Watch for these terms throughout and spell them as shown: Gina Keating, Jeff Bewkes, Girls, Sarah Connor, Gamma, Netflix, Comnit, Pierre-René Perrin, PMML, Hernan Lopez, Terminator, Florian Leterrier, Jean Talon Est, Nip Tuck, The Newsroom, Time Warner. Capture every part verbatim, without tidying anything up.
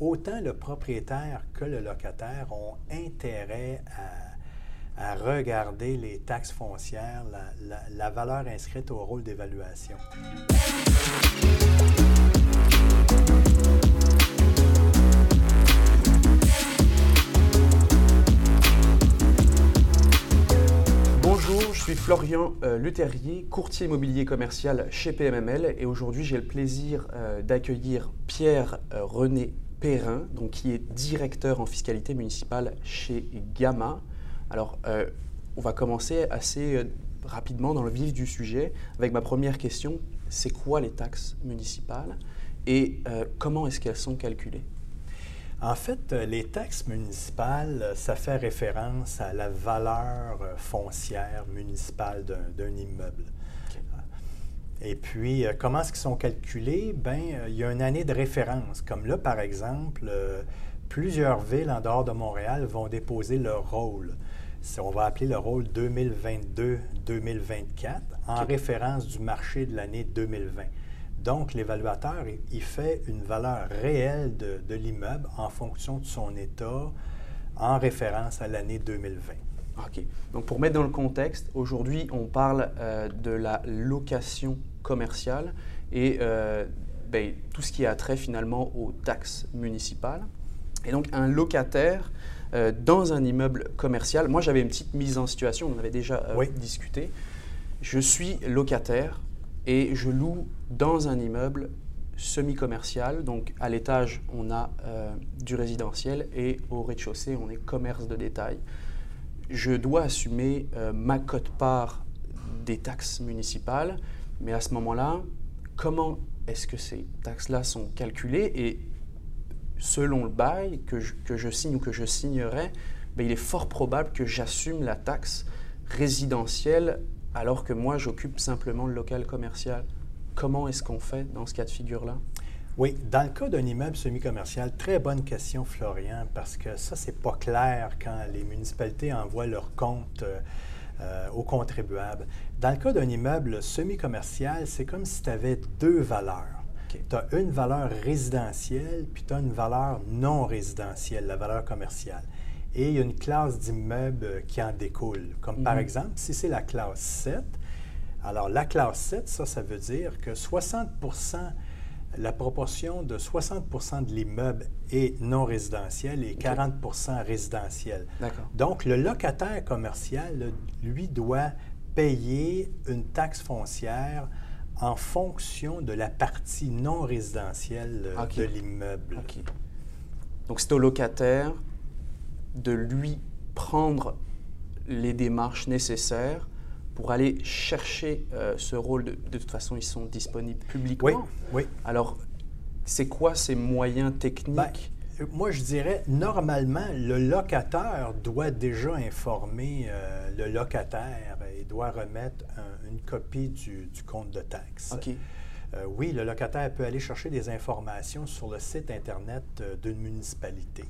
autant le propriétaire que le locataire ont intérêt à, à regarder les taxes foncières, la, la, la valeur inscrite au rôle d'évaluation. Bonjour, je suis Florian euh, Leterrier, courtier immobilier commercial chez P M M L, et aujourd'hui j'ai le plaisir euh, d'accueillir Pierre-René Perrin, donc, qui est directeur en fiscalité municipale chez Gamma. Alors euh, on va commencer assez euh, rapidement dans le vif du sujet avec ma première question, c'est quoi les taxes municipales et euh, comment est-ce qu'elles sont calculées? En fait, les taxes municipales, ça fait référence à la valeur foncière municipale d'un, d'un immeuble. Okay. Et puis, comment est-ce qu'ils sont calculés? Bien, il y a une année de référence. Comme là, par exemple, plusieurs villes en dehors de Montréal vont déposer leur rôle. On va appeler le rôle deux mille vingt-deux deux mille vingt-quatre en okay. référence du marché de l'année deux mille vingt. Donc, l'évaluateur, il fait une valeur réelle de, de l'immeuble en fonction de son état, en référence à l'année deux mille vingt. OK. Donc, pour mettre dans le contexte, aujourd'hui, on parle euh, de la location commerciale et euh, ben, tout ce qui a trait finalement aux taxes municipales. Et donc, un locataire euh, dans un immeuble commercial, moi, j'avais une petite mise en situation, on en avait déjà euh, oui. discuté. Je suis locataire et je loue dans un immeuble semi-commercial. Donc, à l'étage, on a euh, du résidentiel et au rez-de-chaussée, on est commerce de détail. Je dois assumer euh, ma quote-part des taxes municipales, mais à ce moment-là, comment est-ce que ces taxes-là sont calculées? Et selon le bail que je, que je signe ou que je signerai, bien, il est fort probable que j'assume la taxe résidentielle alors que moi, j'occupe simplement le local commercial. Comment est-ce qu'on fait dans ce cas de figure-là? Oui, dans le cas d'un immeuble semi-commercial, très bonne question, Florian, parce que ça, c'est pas clair quand les municipalités envoient leurs comptes euh, aux contribuables. Dans le cas d'un immeuble semi-commercial, c'est comme si tu avais deux valeurs. Okay. Tu as une valeur résidentielle, puis tu as une valeur non résidentielle, la valeur commerciale. Et il y a une classe d'immeubles qui en découle. Comme mm-hmm. par exemple, si c'est la classe sept, alors la classe sept, ça, ça veut dire que soixante pour cent, la proportion de soixante pour cent de l'immeuble est non résidentiel et okay. quarante pour cent résidentiel. D'accord. Donc, le locataire commercial, lui, doit payer une taxe foncière en fonction de la partie non résidentielle okay. de l'immeuble. Okay. Donc, c'est au locataire de lui prendre les démarches nécessaires pour aller chercher euh, ce rôle. De, de toute façon, ils sont disponibles publiquement. Oui, oui. Alors, c'est quoi ces moyens techniques? Bien, moi, je dirais, normalement, le locataire doit déjà informer euh, le locataire et doit remettre un, une copie du, du compte de taxe. OK. Euh, oui, le locataire peut aller chercher des informations sur le site Internet euh, d'une municipalité.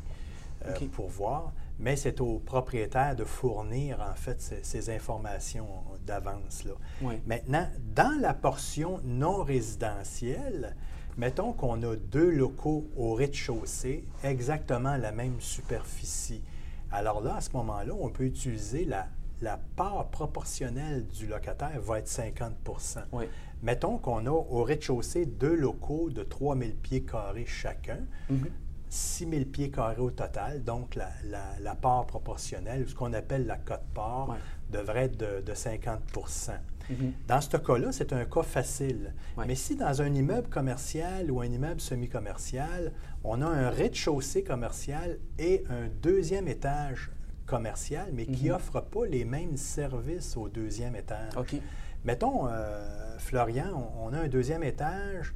Okay. pour voir, mais c'est au propriétaire de fournir, en fait, ces, ces informations d'avance, là. Oui. Maintenant, dans la portion non résidentielle, mettons qu'on a deux locaux au rez-de-chaussée, exactement la même superficie. Alors là, à ce moment-là, on peut utiliser la, la part proportionnelle du locataire va être cinquante pour cent. Oui. Mettons qu'on a au rez-de-chaussée deux locaux de trois mille pieds carrés chacun. Mm-hmm. six mille pieds carrés au total, donc la, la, la part proportionnelle, ce qu'on appelle la quote-part, ouais. devrait être de, de cinquante pour cent. Mm-hmm. Dans ce cas-là, c'est un cas facile. Ouais. Mais si dans un immeuble commercial ou un immeuble semi-commercial, on a un rez-de-chaussée commercial et un deuxième étage commercial, mais mm-hmm. qui n'offre pas les mêmes services au deuxième étage. Okay. Mettons, euh, Florian, on, on a un deuxième étage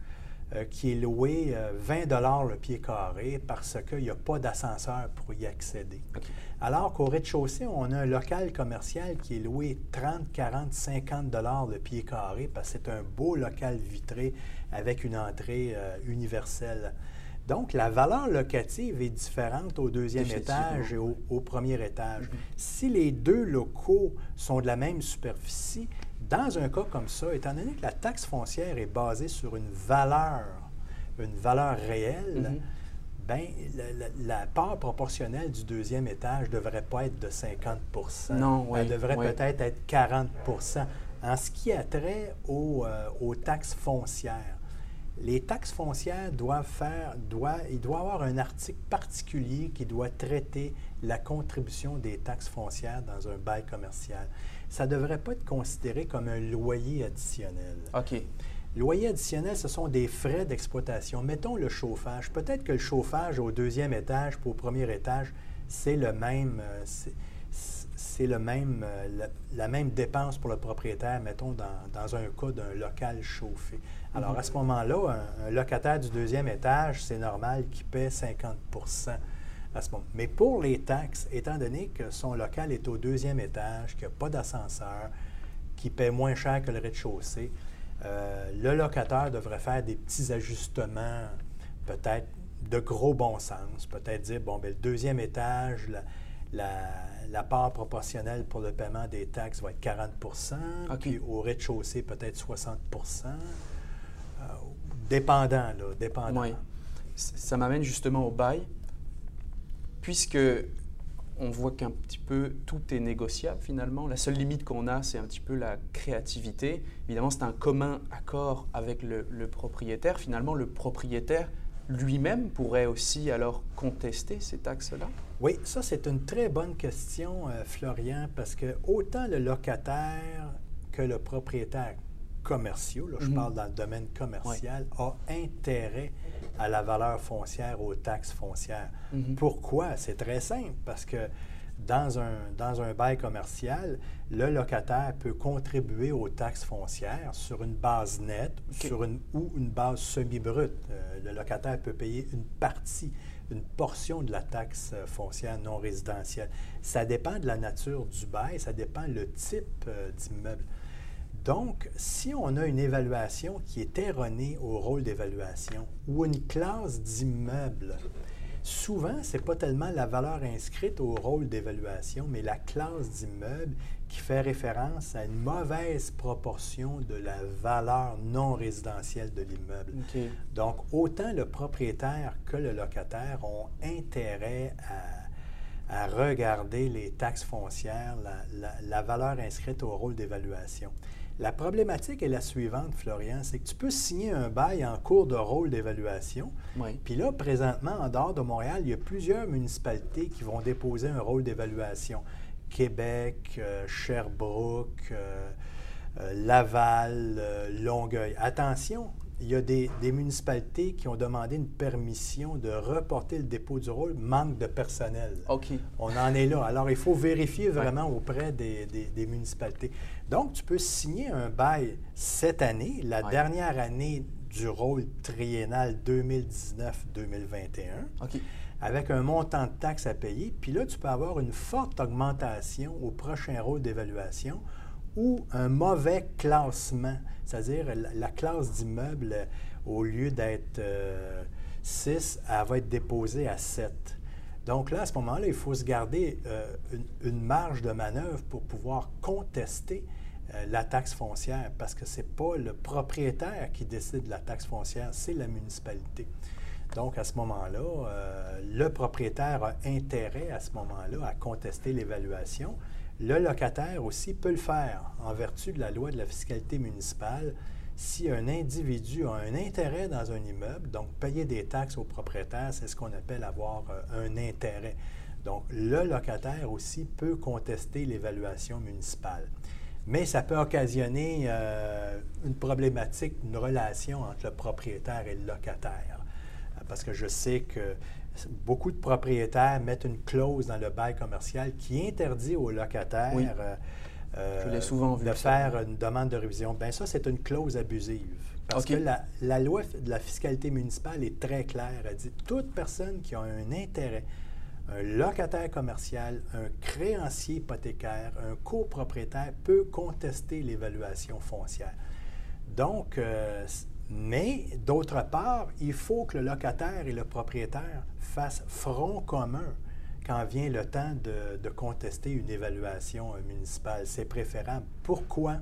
qui est loué vingt dollars le pied carré parce qu'il n'y a pas d'ascenseur pour y accéder. Okay. Alors qu'au rez-de-chaussée, on a un local commercial qui est loué trente, quarante, cinquante dollars le pied carré parce que c'est un beau local vitré avec une entrée euh, universelle. Donc, la valeur locative est différente au deuxième étage et au, au premier étage. Mm-hmm. Si les deux locaux sont de la même superficie, dans un cas comme ça, étant donné que la taxe foncière est basée sur une valeur, une valeur réelle, mm-hmm. bien, la, la, la part proportionnelle du deuxième étage ne devrait pas être de cinquante pour cent. Non, oui, elle devrait oui. peut-être être quarante pour cent. En ce qui a trait aux, euh, aux taxes foncières, les taxes foncières doivent faire, doivent, il doit y avoir un article particulier qui doit traiter la contribution des taxes foncières dans un bail commercial. Ça ne devrait pas être considéré comme un loyer additionnel. OK. Loyer additionnel, ce sont des frais d'exploitation. Mettons le chauffage. Peut-être que le chauffage au deuxième étage puis au premier étage, c'est le même, c'est le même, la, la même dépense pour le propriétaire, mettons, dans, dans un cas d'un local chauffé. Alors, à ce moment-là, un, un locataire du deuxième étage, c'est normal qu'il paie cinquante pour cent à ce moment. Mais pour les taxes, étant donné que son local est au deuxième étage, qu'il n'y a pas d'ascenseur, qu'il paie moins cher que le rez-de-chaussée, euh, le locataire devrait faire des petits ajustements, peut-être de gros bon sens, peut-être dire, bon, bien, le deuxième étage, la, la, la part proportionnelle pour le paiement des taxes va être quarante pour cent, okay. puis au rez-de-chaussée, peut-être soixante pour cent. Euh, dépendant, là, dépendant. Oui. Ça m'amène justement au bail, puisque on voit qu'un petit peu tout est négociable finalement. La seule limite qu'on a, c'est un petit peu la créativité. Évidemment, c'est un commun accord avec le, le propriétaire. Finalement, le propriétaire lui-même pourrait aussi alors contester ces taxes-là? Oui, ça c'est une très bonne question, euh, Florian, parce que autant le locataire que le propriétaire commerciaux, là, je mmh. parle dans le domaine commercial, oui. a intérêt à la valeur foncière, aux taxes foncières. Mmh. Pourquoi? C'est très simple, parce que dans un, dans un bail commercial, le locataire peut contribuer aux taxes foncières sur une base nette okay. sur une, ou une base semi-brute. Euh, le locataire peut payer une partie, une portion de la taxe foncière non résidentielle. Ça dépend de la nature du bail, ça dépend le type euh, d'immeuble. Donc, si on a une évaluation qui est erronée au rôle d'évaluation ou une classe d'immeuble, souvent, ce n'est pas tellement la valeur inscrite au rôle d'évaluation, mais la classe d'immeuble qui fait référence à une mauvaise proportion de la valeur non résidentielle de l'immeuble. Okay. Donc, autant le propriétaire que le locataire ont intérêt à... à regarder les taxes foncières, la, la, la valeur inscrite au rôle d'évaluation. La problématique est la suivante, Florian, c'est que tu peux signer un bail en cours de rôle d'évaluation. Oui. Puis là, présentement, en dehors de Montréal, il y a plusieurs municipalités qui vont déposer un rôle d'évaluation. Québec, euh, Sherbrooke, euh, euh, Laval, euh, Longueuil. Attention! Il y a des, des municipalités qui ont demandé une permission de reporter le dépôt du rôle, manque de personnel. OK. On en est là. Alors, il faut vérifier vraiment auprès des, des, des municipalités. Donc, tu peux signer un bail cette année, la ouais. dernière année du rôle triennal deux mille dix-neuf deux mille vingt et un, okay. avec un montant de taxes à payer. Puis là, tu peux avoir une forte augmentation au prochain rôle d'évaluation ou un mauvais classement, c'est-à-dire la, la classe d'immeuble, au lieu d'être euh, six, elle va être déposée à sept. Donc là, à ce moment-là, il faut se garder euh, une, une marge de manœuvre pour pouvoir contester euh, la taxe foncière, parce que ce n'est pas le propriétaire qui décide de la taxe foncière, c'est la municipalité. Donc, à ce moment-là, euh, le propriétaire a intérêt, à ce moment-là, à contester l'évaluation. Le locataire aussi peut le faire en vertu de la loi de la fiscalité municipale. Si un individu a un intérêt dans un immeuble, donc payer des taxes au propriétaire, c'est ce qu'on appelle avoir euh, un intérêt. Donc, le locataire aussi peut contester l'évaluation municipale. Mais ça peut occasionner euh, une problématique, une relation entre le propriétaire et le locataire. Parce que je sais que beaucoup de propriétaires mettent une clause dans le bail commercial qui interdit aux locataires oui. euh, souvent de faire ça. Une demande de révision. Bien, ça, c'est une clause abusive. Parce okay. que la, la loi de la fiscalité municipale est très claire. Elle dit toute personne qui a un intérêt, un locataire commercial, un créancier hypothécaire, un copropriétaire peut contester l'évaluation foncière. Donc, euh, mais, d'autre part, il faut que le locataire et le propriétaire fassent front commun quand vient le temps de, de contester une évaluation municipale. C'est préférable. Pourquoi?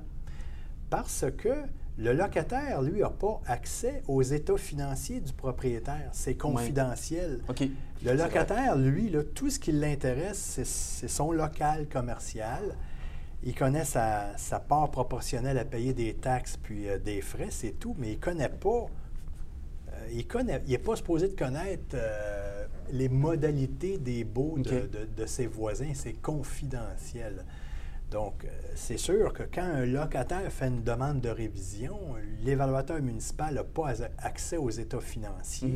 Parce que Le locataire, lui, n'a pas accès aux états financiers du propriétaire. C'est confidentiel. Oui. Okay. Le locataire, lui, là, tout ce qui l'intéresse, c'est son local commercial. Il connaît sa, sa part proportionnelle à payer des taxes puis euh, des frais, c'est tout, mais il ne connaît pas. Il connaît, il n'est pas supposé de connaître euh, les modalités des baux de, okay. de, de ses voisins. C'est confidentiel. Donc, c'est sûr que quand un locataire fait une demande de révision, l'évaluateur municipal n'a pas accès aux états financiers.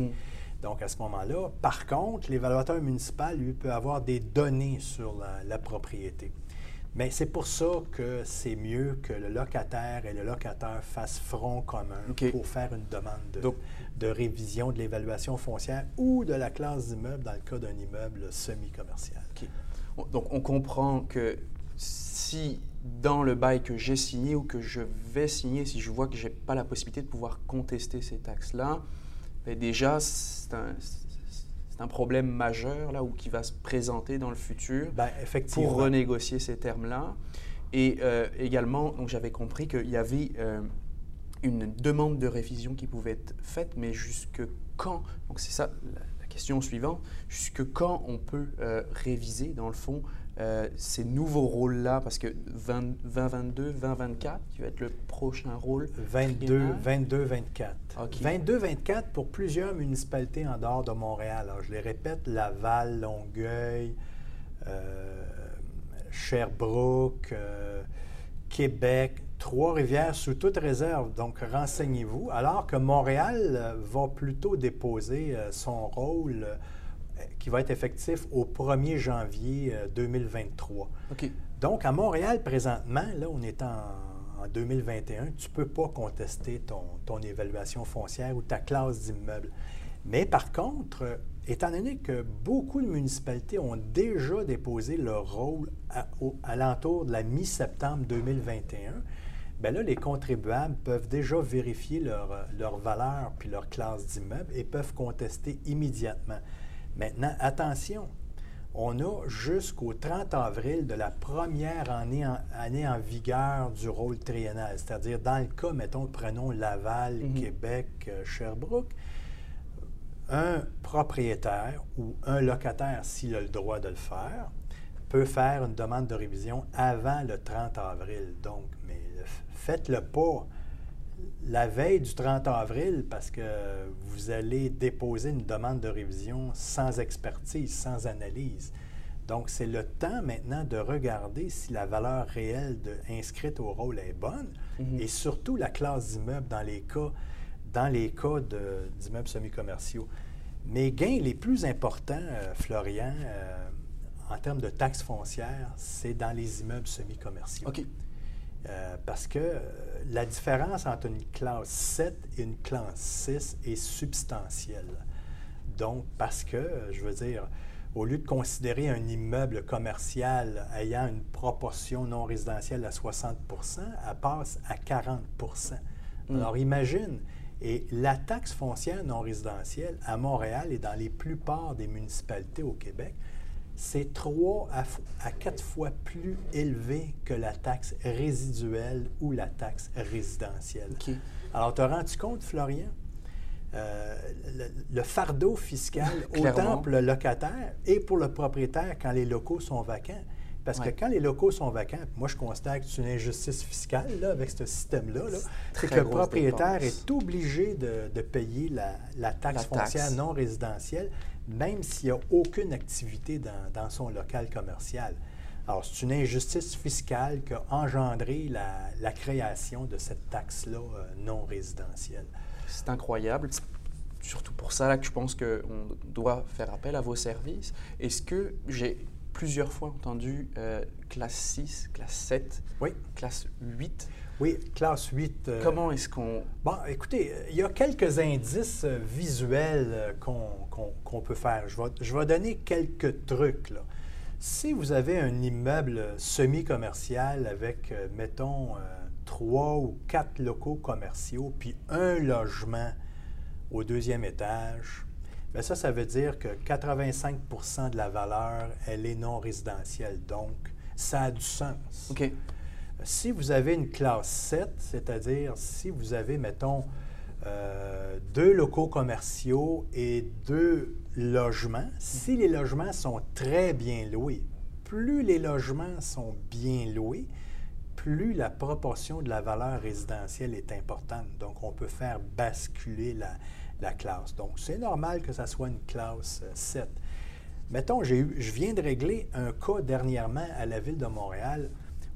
Mm-hmm. Donc, à ce moment-là, par contre, l'évaluateur municipal, lui, peut avoir des données sur la, la propriété. Mais c'est pour ça que c'est mieux que le locataire et le locataire fassent front commun okay. pour faire une demande de, Donc, de révision de l'évaluation foncière ou de la classe d'immeuble dans le cas d'un immeuble semi-commercial. Okay. Donc, on comprend que si dans le bail que j'ai signé ou que je vais signer, si je vois que je n'ai pas la possibilité de pouvoir contester ces taxes-là, déjà, c'est un... C'est un problème majeur là, ou qui va se présenter dans le futur ben, effectivement. Pour renégocier ces termes-là. Et euh, également, j'avais compris qu'il y avait euh, une demande de révision qui pouvait être faite, mais jusque quand? Donc c'est ça la, la question suivante. Jusque quand on peut euh, réviser, dans le fond, euh, ces nouveaux rôles-là? Parce que vingt vingt-deux, vingt vingt-quatre, qui va être le prochain rôle vingt-deux vingt-quatre. Okay. vingt-deux vingt-quatre pour plusieurs municipalités en dehors de Montréal. Alors, je les répète, Laval, Longueuil, euh, Sherbrooke, euh, Québec, Trois-Rivières sous toute réserve. Donc, renseignez-vous. Alors que Montréal va plutôt déposer son rôle qui va être effectif au premier janvier deux mille vingt-trois. Okay. Donc, à Montréal, présentement, là, on est en... En deux mille vingt et un, tu ne peux pas contester ton, ton évaluation foncière ou ta classe d'immeuble. Mais par contre, étant donné que beaucoup de municipalités ont déjà déposé leur rôle à, au, à l'entour de la mi-septembre deux mille vingt et un, bien là, les contribuables peuvent déjà vérifier leur, leur valeur puis leur classe d'immeuble et peuvent contester immédiatement. Maintenant, attention! On a jusqu'au trente avril de la première année en, année en vigueur du rôle triennal. C'est-à-dire, dans le cas, mettons, prenons Laval, mm-hmm. Québec, euh, Sherbrooke, un propriétaire ou un locataire, s'il a le droit de le faire, peut faire une demande de révision avant le trente avril. Donc, mais faites-le pas la veille du trente avril, parce que vous allez déposer une demande de révision sans expertise, sans analyse. Donc, c'est le temps maintenant de regarder si la valeur réelle de, inscrite au rôle est bonne, mm-hmm. et surtout la classe d'immeuble dans les cas, dans les cas d'immeubles semi-commerciaux. Mes gains les plus importants, euh, Florian, euh, en termes de taxes foncières, c'est dans les immeubles semi-commerciaux. Okay. Euh, parce que euh, la différence entre une classe sept et une classe six est substantielle. Donc, parce que, euh, je veux dire, au lieu de considérer un immeuble commercial ayant une proportion non résidentielle à soixante pour cent, elle passe à quarante pour cent. Mm. Alors, imagine, et la taxe foncière non résidentielle à Montréal et dans les plupart des municipalités au Québec, c'est trois à quatre fois plus élevé que la taxe résiduelle ou la taxe résidentielle. Okay. Alors, te rends-tu compte, Florian, euh, le, le fardeau fiscal, autant pour le locataire et pour le propriétaire quand les locaux sont vacants? Parce ouais. que quand les locaux sont vacants, moi, je constate que c'est une injustice fiscale là, avec ce système-là. Là. C'est que le propriétaire dépense. Est obligé de, de payer la, la taxe la foncière taxe. non résidentielle, même s'il n'y a aucune activité dans, dans son local commercial. Alors, c'est une injustice fiscale qui a engendré la, la création de cette taxe-là euh, non résidentielle. C'est incroyable. Surtout pour ça là, que je pense qu'on doit faire appel à vos services. Est-ce que j'ai plusieurs fois entendu euh, classe six, classe sept, oui. classe huit? Oui, classe huit. Euh... Comment est-ce qu'on… Bon, écoutez, il y a quelques indices euh, visuels euh, qu'on qu'on, qu'on peut faire. Je vais, je vais donner quelques trucs, là. Si vous avez un immeuble semi-commercial avec, euh, mettons, euh, trois ou quatre locaux commerciaux, puis un logement au deuxième étage, bien ça, ça veut dire que quatre-vingt-cinq pour cent de la valeur, elle est non résidentielle. Donc, ça a du sens. OK. Si vous avez une classe sept, c'est-à-dire si vous avez, mettons, euh, deux locaux commerciaux et deux logements, si les logements sont très bien loués, plus les logements sont bien loués, plus la proportion de la valeur résidentielle est importante. Donc, on peut faire basculer la, la classe. Donc, c'est normal que ça soit une classe sept. Mettons, j'ai eu, je viens de régler un cas dernièrement à la Ville de Montréal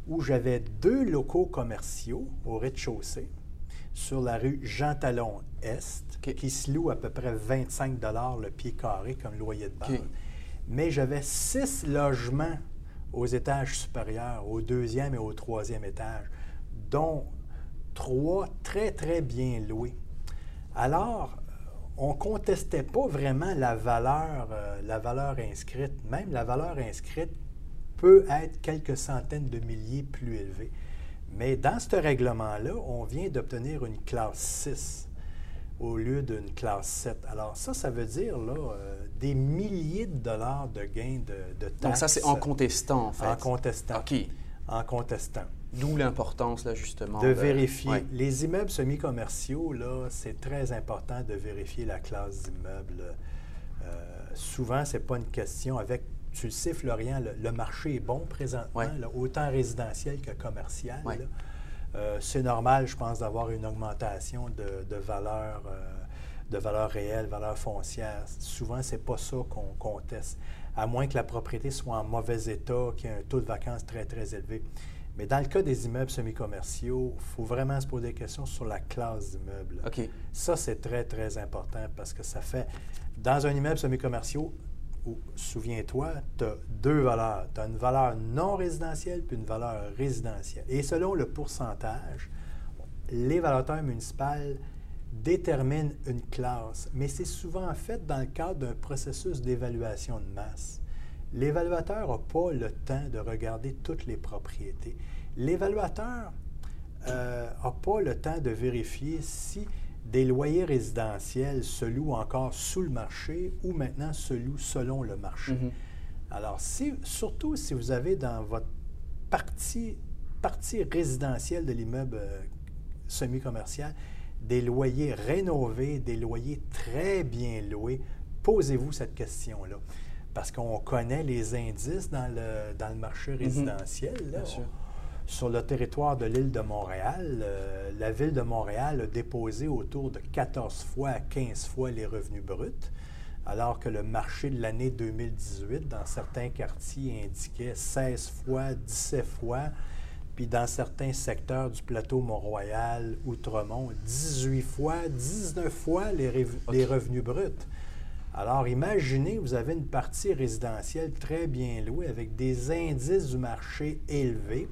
où j'avais deux locaux commerciaux au rez-de-chaussée sur la rue Jean Talon Est, okay, qui se loue à peu près vingt-cinq dollars le pied carré comme loyer de base. Okay. Mais j'avais six logements aux étages supérieurs, au deuxième et au troisième étage, dont trois très, très bien loués. Alors, on ne contestait pas vraiment la valeur, euh, la valeur inscrite. Même la valeur inscrite peut être quelques centaines de milliers plus élevée. Mais dans ce règlement-là, on vient d'obtenir une classe six au lieu d'une classe sept. Alors ça, ça veut dire là, euh, des milliers de dollars de gains de, de taxes. Donc ça, c'est en contestant, en fait. En contestant. OK. En contestant. D'où l'importance, là, justement. De, de... vérifier. Ouais. Les immeubles semi-commerciaux, là, c'est très important de vérifier la classe d'immeuble. Euh, souvent, ce n'est pas une question avec... Tu le sais, Florian, le, le marché est bon présentement, ouais, là, autant résidentiel que commercial. Ouais. Euh, c'est normal, je pense, d'avoir une augmentation de, de valeur, euh, de valeur réelle, valeur foncière. Souvent, ce n'est pas ça qu'on conteste, à moins que la propriété soit en mauvais état, qu'il y ait un taux de vacances très, très élevé. Mais dans le cas des immeubles semi-commerciaux, il faut vraiment se poser des questions sur la classe d'immeuble. Okay. Ça, c'est très, très important parce que ça fait… Dans un immeuble semi-commercial, souviens-toi, tu as deux valeurs. Tu as une valeur non résidentielle puis une valeur résidentielle. Et selon le pourcentage, l'évaluateur municipal détermine une classe, mais c'est souvent fait dans le cadre d'un processus d'évaluation de masse. L'évaluateur n'a pas le temps de regarder toutes les propriétés. L'évaluateur euh, n'a pas le temps de vérifier si des loyers résidentiels se louent encore sous le marché ou maintenant se louent selon le marché. Mm-hmm. Alors, si, surtout si vous avez dans votre partie, partie résidentielle de l'immeuble euh, semi-commercial des loyers rénovés, des loyers très bien loués, posez-vous cette question-là. Parce qu'on connaît les indices dans le, dans le marché résidentiel. Mm-hmm. Là, bien sûr. Sur le territoire de l'île de Montréal, euh, la Ville de Montréal a déposé autour de quatorze fois à quinze fois les revenus bruts, alors que le marché de l'année deux mille dix-huit, dans certains quartiers, indiquait seize fois, dix-sept fois, puis dans certains secteurs du plateau Mont-Royal, Outremont, dix-huit fois, dix-neuf fois les, les revenus bruts. Alors, imaginez, vous avez une partie résidentielle très bien louée avec des indices du marché élevés.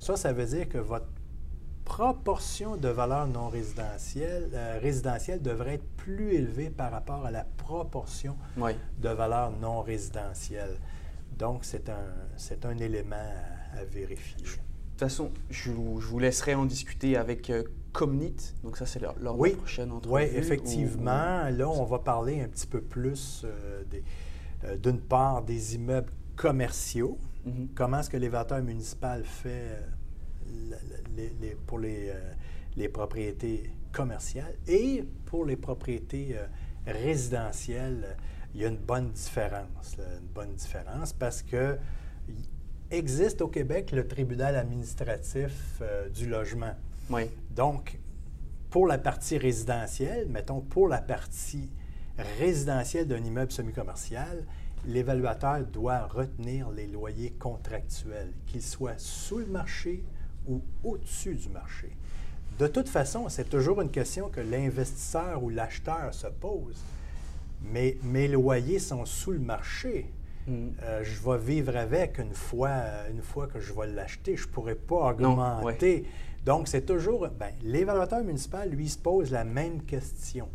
Ça, ça veut dire que votre proportion de valeur non résidentielle, euh, résidentielle devrait être plus élevée par rapport à la proportion, oui, de valeur non résidentielle. Donc, c'est un, c'est un élément à, à vérifier. Je, de toute façon, je, je vous laisserai en discuter avec euh, Comnit. Donc, ça, c'est lors de oui. la prochaine entrevue. Oui, effectivement. Ou, ou... Là, on va parler un petit peu plus euh, des, euh, d'une part des immeubles commerciaux. Mm-hmm. Comment est-ce que l'évaluateur municipal fait les, les, pour les, les propriétés commerciales et pour les propriétés résidentielles? Il y a une bonne différence, là, une bonne différence parce que existe au Québec le tribunal administratif euh, du logement. Oui. Donc, pour la partie résidentielle, mettons pour la partie résidentielle d'un immeuble semi-commercial, l'évaluateur doit retenir les loyers contractuels, qu'ils soient sous le marché ou au-dessus du marché. De toute façon, c'est toujours une question que l'investisseur ou l'acheteur se pose. Mais mes loyers sont sous le marché. Mm. Euh, je vais vivre avec une fois, une fois que je vais l'acheter. Je ne pourrai pas augmenter. Non, ouais. Donc, c'est toujours… Bien, l'évaluateur municipal, lui, se pose la même question.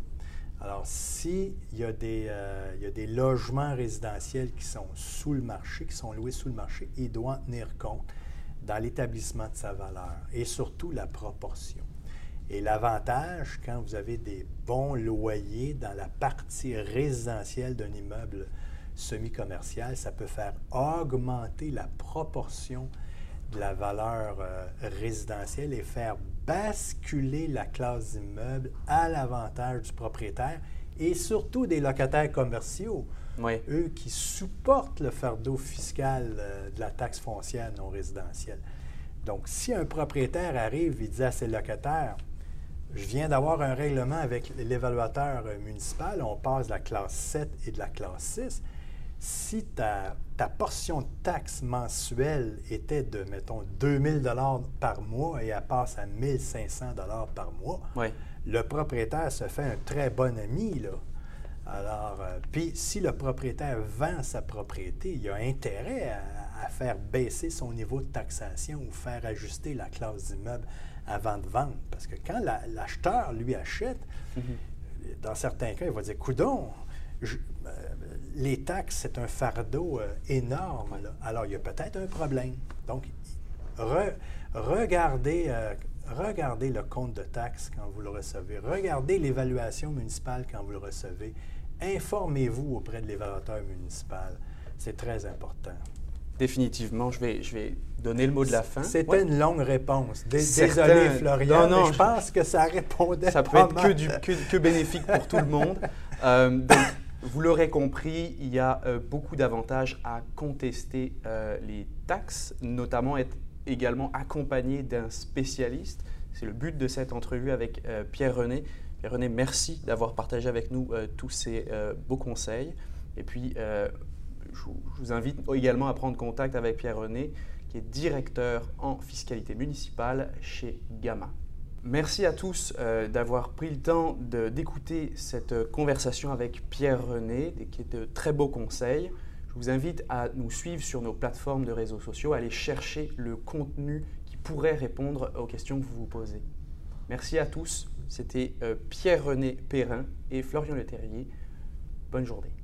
Alors, s'il y a des, euh, il y a des logements résidentiels qui sont sous le marché, qui sont loués sous le marché, il doit en tenir compte dans l'établissement de sa valeur et surtout la proportion. Et l'avantage, quand vous avez des bons loyers dans la partie résidentielle d'un immeuble semi-commercial, ça peut faire augmenter la proportion de la valeur euh, résidentielle et faire basculer la classe d'immeuble à l'avantage du propriétaire et surtout des locataires commerciaux, oui. Eux qui supportent le fardeau fiscal euh, de la taxe foncière non résidentielle. Donc, si un propriétaire arrive et dit à ses locataires, je viens d'avoir un règlement avec l'évaluateur municipal, on passe de la classe sept et de la classe six. Si ta, ta portion de taxe mensuelle était de, mettons, deux mille dollars par mois et elle passe à mille cinq cents dollars par mois, oui. Le propriétaire se fait un très bon ami, là. Alors, euh, puis si le propriétaire vend sa propriété, il a intérêt à, à faire baisser son niveau de taxation ou faire ajuster la classe d'immeuble avant de vendre. Parce que quand la, l'acheteur, lui, achète, mm-hmm. Dans certains cas, il va dire « Coudon, je, euh, les taxes, c'est un fardeau euh, énorme. Là. Alors, il y a peut-être un problème. » Donc, re, regardez, euh, regardez le compte de taxes quand vous le recevez. Regardez l'évaluation municipale quand vous le recevez. Informez-vous auprès de l'évaluateur municipal. C'est très important. Définitivement, je vais, je vais donner le mot de la fin. C'était ouais. Une longue réponse. D Certains... Désolé, Florian, non, non, mais je, je pense que ça répondait Ça peut être que, du, que, que bénéfique pour tout le monde. Euh, donc, vous l'aurez compris, il y a euh, beaucoup d'avantages à contester euh, les taxes, notamment être également accompagné d'un spécialiste. C'est le but de cette entrevue avec euh, Pierre-René. Pierre-René, merci d'avoir partagé avec nous euh, tous ces euh, beaux conseils. Et puis, euh, je vous invite également à prendre contact avec Pierre-René, qui est directeur en fiscalité municipale chez Gamma. Merci à tous euh, d'avoir pris le temps d'écouter cette conversation avec Pierre-René, qui est de très beaux conseils. Je vous invite à nous suivre sur nos plateformes de réseaux sociaux, à aller chercher le contenu qui pourrait répondre aux questions que vous vous posez. Merci à tous. C'était euh, Pierre-René Perrin et Florian Leterrier. Bonne journée.